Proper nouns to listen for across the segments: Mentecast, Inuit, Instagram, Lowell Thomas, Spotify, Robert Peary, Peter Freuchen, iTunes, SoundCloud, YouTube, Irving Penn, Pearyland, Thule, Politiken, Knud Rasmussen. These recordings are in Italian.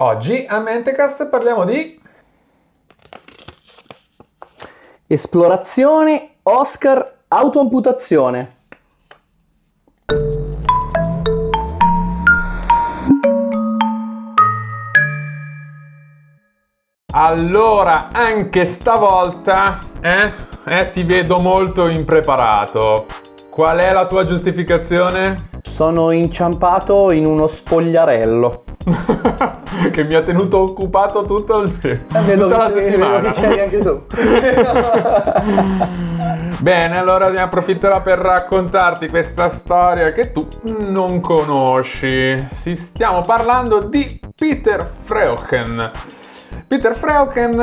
Oggi a Mentecast parliamo di esplorazione, Oscar, autoamputazione. Allora, anche stavolta ti vedo molto impreparato. Qual è la tua giustificazione? Sono inciampato in uno spogliarello che mi ha tenuto occupato tutto il tempo, tutta la settimana. C'eri anche tu. Bene, allora ne approfitterò per raccontarti questa storia che tu non conosci. Stiamo parlando di Peter Freuchen. Peter Freuchen,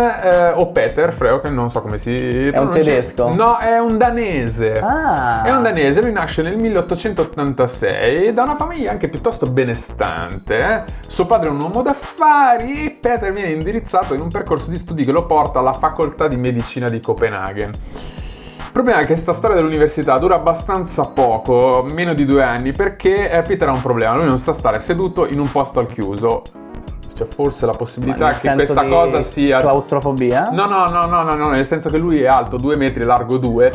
o Peter Freuchen, non so come si pronuncia. È un tedesco? No, è un danese. Ah. È un danese, lui nasce nel 1886 da una famiglia anche piuttosto benestante. Suo padre è un uomo d'affari e Peter viene indirizzato in un percorso di studi che lo porta alla facoltà di medicina di Copenaghen. Il problema è che questa storia dell'università dura abbastanza poco, meno di 2 anni, perché Peter ha un problema, lui non sa stare seduto in un posto al chiuso. C'è forse la possibilità che questa cosa sia claustrofobia? No, nel senso che lui è alto 2 metri e largo 2.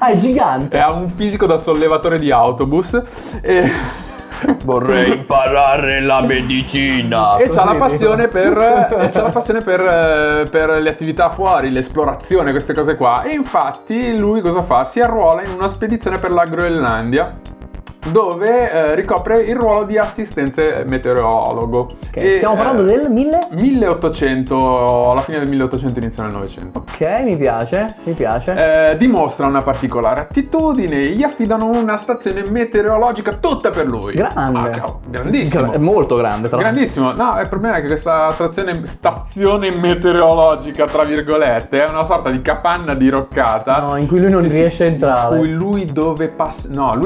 Ah, è gigante! Ha un fisico da sollevatore di autobus e vorrei imparare la medicina. E c'ha la passione per le attività fuori, l'esplorazione, queste cose qua. E infatti lui cosa fa? Si arruola in una spedizione per la Groenlandia, dove ricopre il ruolo di assistente meteorologo. Okay. E, stiamo parlando del 1800, alla fine del 1800, inizio del 900. Ok, mi piace. Dimostra una particolare attitudine, gli affidano una stazione meteorologica tutta per lui. Grande. Grandissimo. Molto grande. Grandissimo. No, il problema è che questa stazione meteorologica, tra virgolette, è una sorta di capanna diroccata. No, in cui lui non riesce a entrare. Lui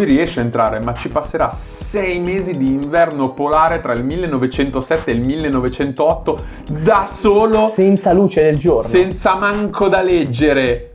riesce a entrare, ma ci passerà 6 mesi di inverno polare tra il 1907 e il 1908 da solo, senza luce del giorno, senza manco da leggere.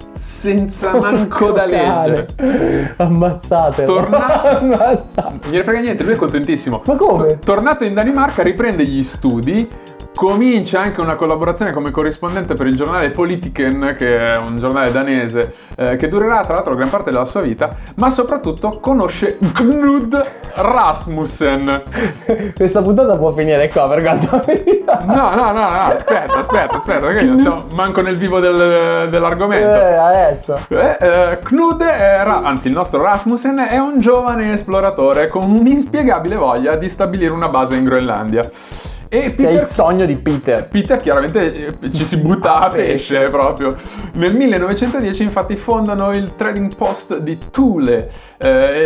Ammazzatelo. Non gliene frega niente, lui è contentissimo. Ma come? Tornato in Danimarca riprende gli studi, comincia anche una collaborazione come corrispondente per il giornale Politiken, che è un giornale danese, che durerà tra l'altro gran parte della sua vita, ma soprattutto conosce Knud Rasmussen. Questa puntata può finire qua per quanto aspetta perché io non so manco nel vivo dell'argomento adesso. Knud il nostro Rasmussen è un giovane esploratore con un'inspiegabile voglia di stabilire una base in Groenlandia. E Peter, è il sogno di Peter. Peter chiaramente ci si butta a pesce proprio. Nel 1910 infatti fondano il trading post di Thule,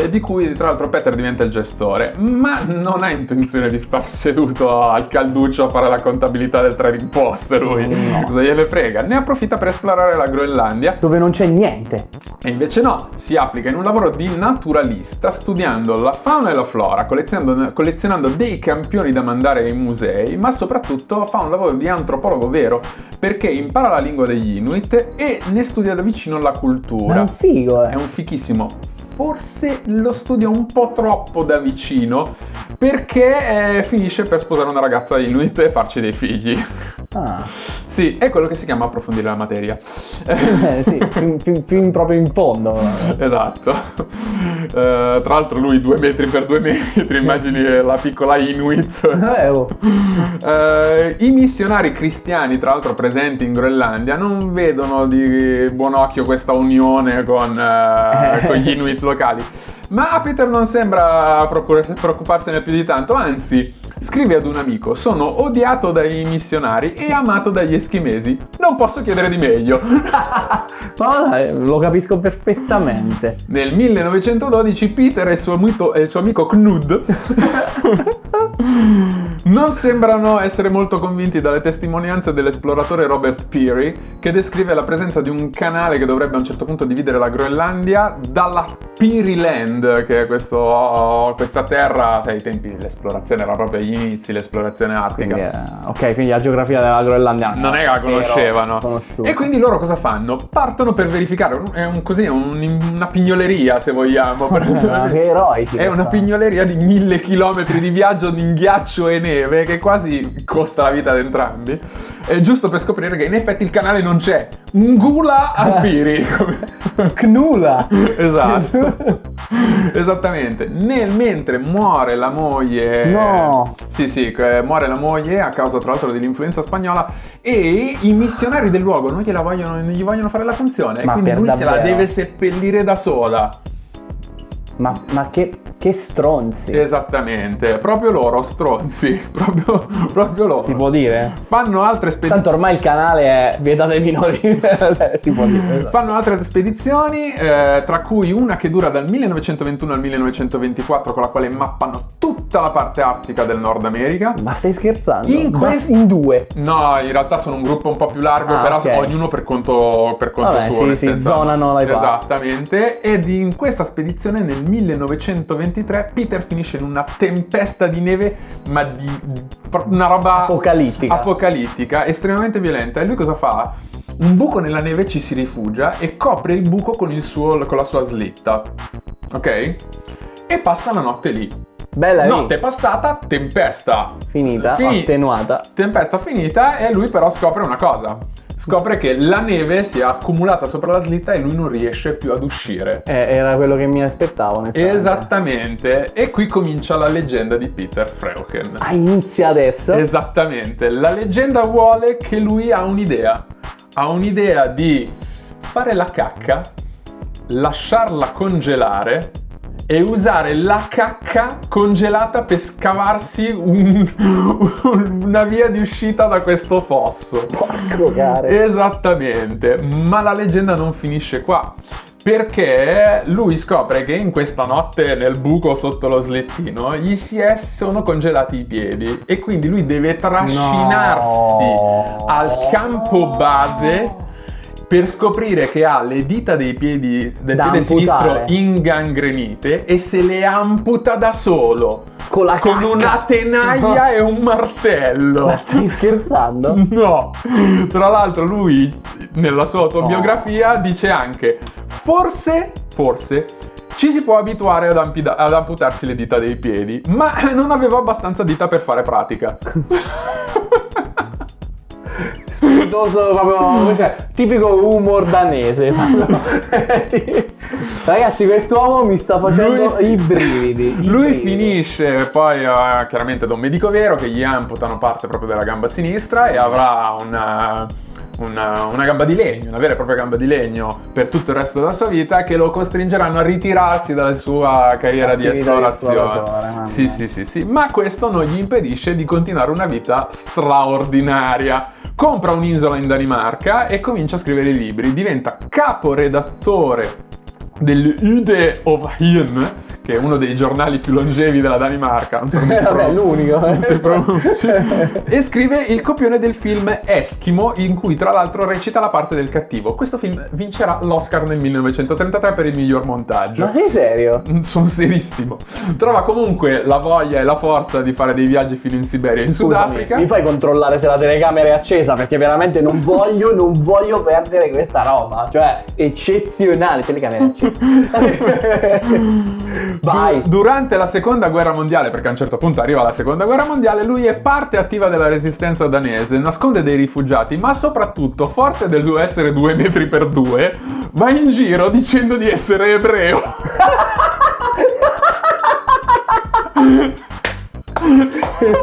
di cui tra l'altro Peter diventa il gestore, ma non ha intenzione di star seduto al calduccio a fare la contabilità del trading post lui. No. Cosa gliene frega? Ne approfitta per esplorare la Groenlandia, dove non c'è niente. E invece no, si applica in un lavoro di naturalista, studiando la fauna e la flora, collezionando dei campioni da mandare ai musei, ma soprattutto fa un lavoro di antropologo vero, perché impara la lingua degli Inuit e ne studia da vicino la cultura. È un figo, È un fichissimo. Forse lo studia un po' troppo da vicino, perché finisce per sposare una ragazza Inuit e farci dei figli. Ah. Sì, è quello che si chiama approfondire la materia. Sì, fin proprio in fondo. Esatto. Tra l'altro lui 2 metri per 2 metri, immagini la piccola Inuit. I missionari cristiani, tra l'altro presenti in Groenlandia, non vedono di buon occhio questa unione con gli Inuit locali. Ma a Peter non sembra preoccuparsene più di tanto, anzi scrive ad un amico: sono odiato dai missionari e amato dagli eschimesi, non posso chiedere di meglio. Lo capisco perfettamente. Nel 1912 Peter e il suo amico Knud non sembrano essere molto convinti dalle testimonianze dell'esploratore Robert Peary, che descrive la presenza di un canale che dovrebbe a un certo punto dividere la Groenlandia dalla Pearyland, che è questa terra, ai tempi dell'esplorazione era proprio gli inizi, l'esplorazione artica. Quindi, ok, quindi la geografia della Groenlandia non era la conoscevano. E quindi loro cosa fanno? Partono per verificare, è un, così, una pignoleria se vogliamo. Che eroici. È una pignoleria di 1000 chilometri di viaggio in ghiaccio e neve che quasi costa la vita ad entrambi. È giusto per scoprire che in effetti il canale non c'è. Ngula a Piri. Knula. Esatto. Esattamente. Mentre muore la moglie. No. Sì, sì, muore la moglie a causa tra l'altro dell'influenza spagnola e i missionari del luogo non gliela vogliono, non gli vogliono fare la funzione, e quindi lui davvero se la deve seppellire da sola. Ma che stronzi. Esattamente, proprio loro stronzi, proprio loro. Si può dire? Fanno altre spedizioni. Tanto ormai il canale è vietato ai minori. Si può dire. Esatto. Fanno altre spedizioni, tra cui una che dura dal 1921 al 1924, con la quale mappano tutta la parte artica del Nord America. Ma stai scherzando? In due? No, in realtà sono un gruppo un po' più largo, però okay, ognuno per conto vabbè, suo. Sì, sì, zonano la parte. Esattamente. Ed in questa spedizione nel 1923 Peter finisce in una tempesta di neve, ma di una roba apocalittica, estremamente violenta, e lui cosa fa? Un buco nella neve, ci si rifugia e copre il buco con la sua slitta, ok? E passa la notte lì. Bella notte lì. Passata, tempesta finita, attenuata, tempesta finita, e lui però scopre che la neve si è accumulata sopra la slitta e lui non riesce più ad uscire. Era quello che mi aspettavo, nel senso. Esattamente. E qui comincia la leggenda di Peter Freuchen. Inizia adesso? Esattamente. La leggenda vuole che lui ha un'idea di fare la cacca, lasciarla congelare e usare la cacca congelata per scavarsi una via di uscita da questo fosso. Porco cane. Esattamente, ma la leggenda non finisce qua, perché lui scopre che in questa notte nel buco sotto lo slittino gli sono congelati i piedi, e quindi lui deve trascinarsi al campo base per scoprire che ha le dita dei piedi del piede sinistro ingangrenite e se le amputa da solo con una tenaglia e un martello. Ma stai scherzando? No, tra l'altro lui nella sua autobiografia dice anche forse ci si può abituare ad amputarsi le dita dei piedi, ma non avevo abbastanza dita per fare pratica. Spiritoso proprio, cioè, tipico humor danese. Ragazzi, quest'uomo mi sta facendo i brividi. Lui finisce poi chiaramente da un medico vero che gli amputano parte proprio della gamba sinistra e avrà una gamba di legno, una vera e propria gamba di legno per tutto il resto della sua vita, che lo costringeranno a ritirarsi dalla sua carriera di esplorazione. Sì, ma questo non gli impedisce di continuare una vita straordinaria. Compra un'isola in Danimarca e comincia a scrivere libri, diventa caporedattore dell'Ude of Hien, che è uno dei giornali più longevi della Danimarca, non so come è l'unico, si pronunci, e scrive il copione del film Eskimo, in cui tra l'altro recita la parte del cattivo. Questo film vincerà l'Oscar nel 1933 per il miglior montaggio. Ma sei serio? Sono serissimo. Trova comunque la voglia e la forza di fare dei viaggi fino in Siberia e in Sudafrica. Mi fai controllare se la telecamera è accesa, perché veramente non voglio perdere questa roba, cioè eccezionale, telecamera è accesa. Vai. Durante la seconda guerra mondiale, perché a un certo punto arriva la seconda guerra mondiale, lui è parte attiva della resistenza danese, nasconde dei rifugiati, ma soprattutto, forte del suo essere 2 metri per 2, va in giro dicendo di essere ebreo.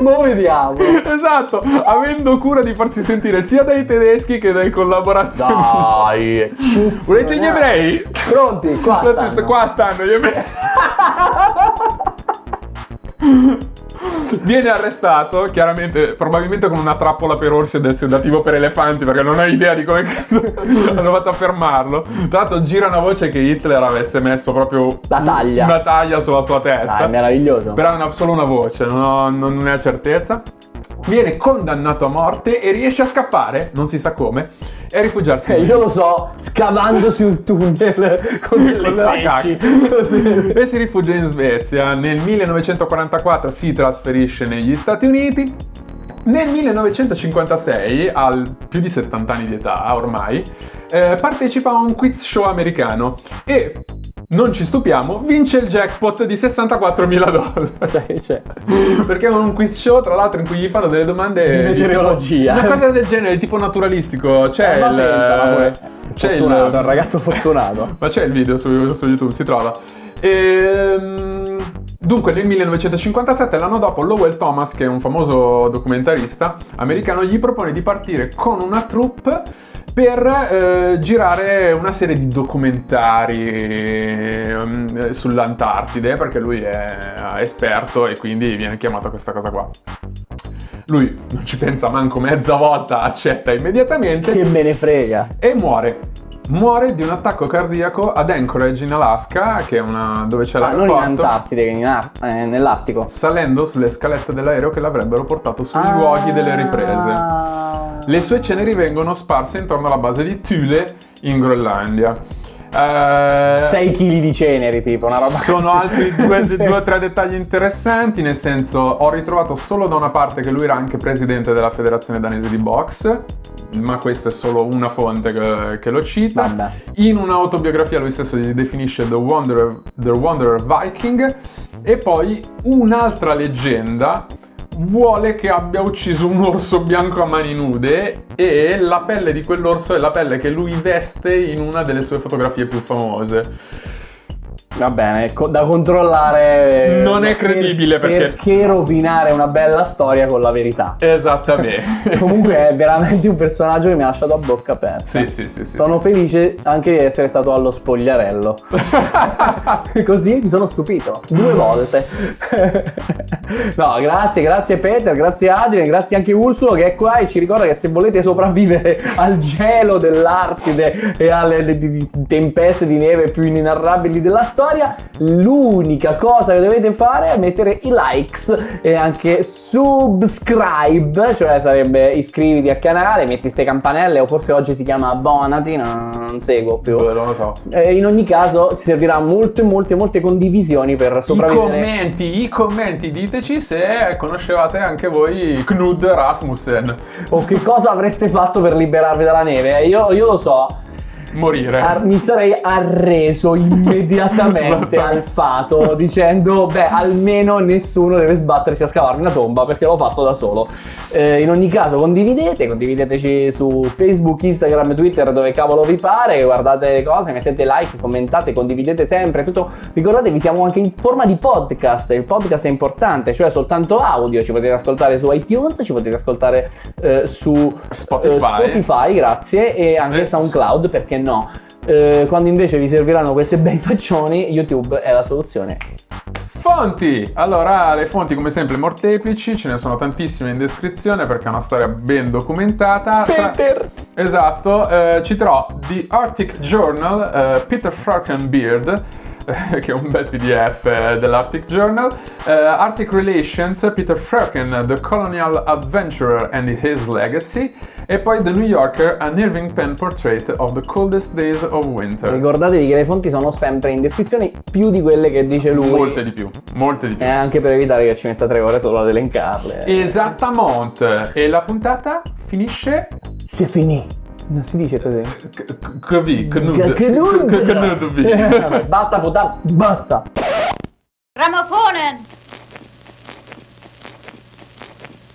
Mo vediamo. Esatto, avendo cura di farsi sentire sia dai tedeschi che dai collaborazionisti. Dai, volete gli ebrei? Pronti? Qua stanno gli ebrei. Viene arrestato, chiaramente, probabilmente con una trappola per orsi e del sedativo per elefanti, perché non ho idea di come hanno fatto a fermarlo. Tra l'altro gira una voce che Hitler avesse messo proprio una taglia sulla sua testa. Dai, meraviglioso. Però è solo una voce, non ne ho certezza. Viene condannato a morte e riesce a scappare, non si sa come, e rifugiarsi. Io lo so, scavando sul tunnel con delle feci. E si rifugia in Svezia. Nel 1944 si trasferisce negli Stati Uniti. Nel 1956, al più di 70 anni di età ormai, partecipa a un quiz show americano e, non ci stupiamo, vince il jackpot di $64.000. Cioè. Perché è un quiz show, tra l'altro, in cui gli fanno delle domande di meteorologia, una cosa del genere, tipo naturalistico. C'è il ragazzo fortunato. Ma c'è il video su YouTube, si trova. Dunque nel 1957, l'anno dopo, Lowell Thomas, che è un famoso documentarista americano, gli propone di partire con una troupe per girare una serie di documentari sull'Antartide, perché lui è esperto e quindi viene chiamato a questa cosa qua. Lui non ci pensa manco mezza volta, accetta immediatamente. Che me ne frega! E muore di un attacco cardiaco ad Anchorage in Alaska, che è dove c'è l'aeroporto. Non in Antartide, nell'Artico. Salendo sulle scalette dell'aereo che l'avrebbero portato sui luoghi delle riprese. Le sue ceneri vengono sparse intorno alla base di Thule in Groenlandia. 6 kg di ceneri, tipo una roba. Sono altri due o tre dettagli interessanti, nel senso, ho ritrovato solo da una parte che lui era anche presidente della federazione danese di box, ma questa è solo una fonte che lo cita. Vabbè. In un'autobiografia lui stesso si definisce The Wanderer Viking. E poi un'altra leggenda vuole che abbia ucciso un orso bianco a mani nude, e la pelle di quell'orso è la pelle che lui veste in una delle sue fotografie più famose. Va bene, da controllare. Non è credibile perché rovinare una bella storia con la verità. Esattamente. Comunque è veramente un personaggio che mi ha lasciato a bocca aperta. Sì. Sono felice anche di essere stato allo spogliarello. Così mi sono stupito 2 volte. No, grazie Peter, grazie Adrian, grazie anche Ursulo che è qua e ci ricorda che se volete sopravvivere al gelo dell'Artide e alle tempeste di neve più inenarrabili della storia, l'unica cosa che dovete fare è mettere i likes e anche subscribe, cioè sarebbe iscriviti al canale, metti ste campanelle, o forse oggi si chiama abbonati, non seguo più. Non lo so. In ogni caso ci servirà molte condivisioni per sopravvivere. I commenti, diteci se conoscevate anche voi Knud Rasmussen. O che cosa avreste fatto per liberarvi dalla neve? Io lo so. Morire. Mi sarei arreso immediatamente al fato, dicendo almeno nessuno deve sbattersi a scavare una tomba, perché l'ho fatto da solo. In ogni caso condivideteci su Facebook, Instagram, Twitter, dove cavolo vi pare, guardate le cose, mettete like, commentate, condividete sempre tutto. Ricordatevi, siamo anche in forma di podcast. Il podcast è importante, cioè soltanto audio, ci potete ascoltare su iTunes, ci potete ascoltare su Spotify, grazie, e anche SoundCloud, perché no. Quando invece vi serviranno questi bei faccioni, YouTube è la soluzione. Fonti! Allora, le fonti come sempre molteplici, ce ne sono tantissime in descrizione perché è una storia ben documentata. Peter! Esatto, citerò The Arctic Journal, Peter Freuchen Beard, che è un bel PDF dell'Arctic Journal, Arctic Relations, Peter Freuchen, The Colonial Adventurer and His Legacy, e poi The New Yorker, An Irving Penn Portrait of the Coldest Days of Winter. Ricordatevi che le fonti sono sempre in descrizione, più di quelle che dice lui. Molte di più. Anche per evitare che ci metta 3 ore solo ad elencarle. Esattamente. E la puntata finisce? Si è finita. Non si dice così. Basta puttana. Basta. Ramaphonen.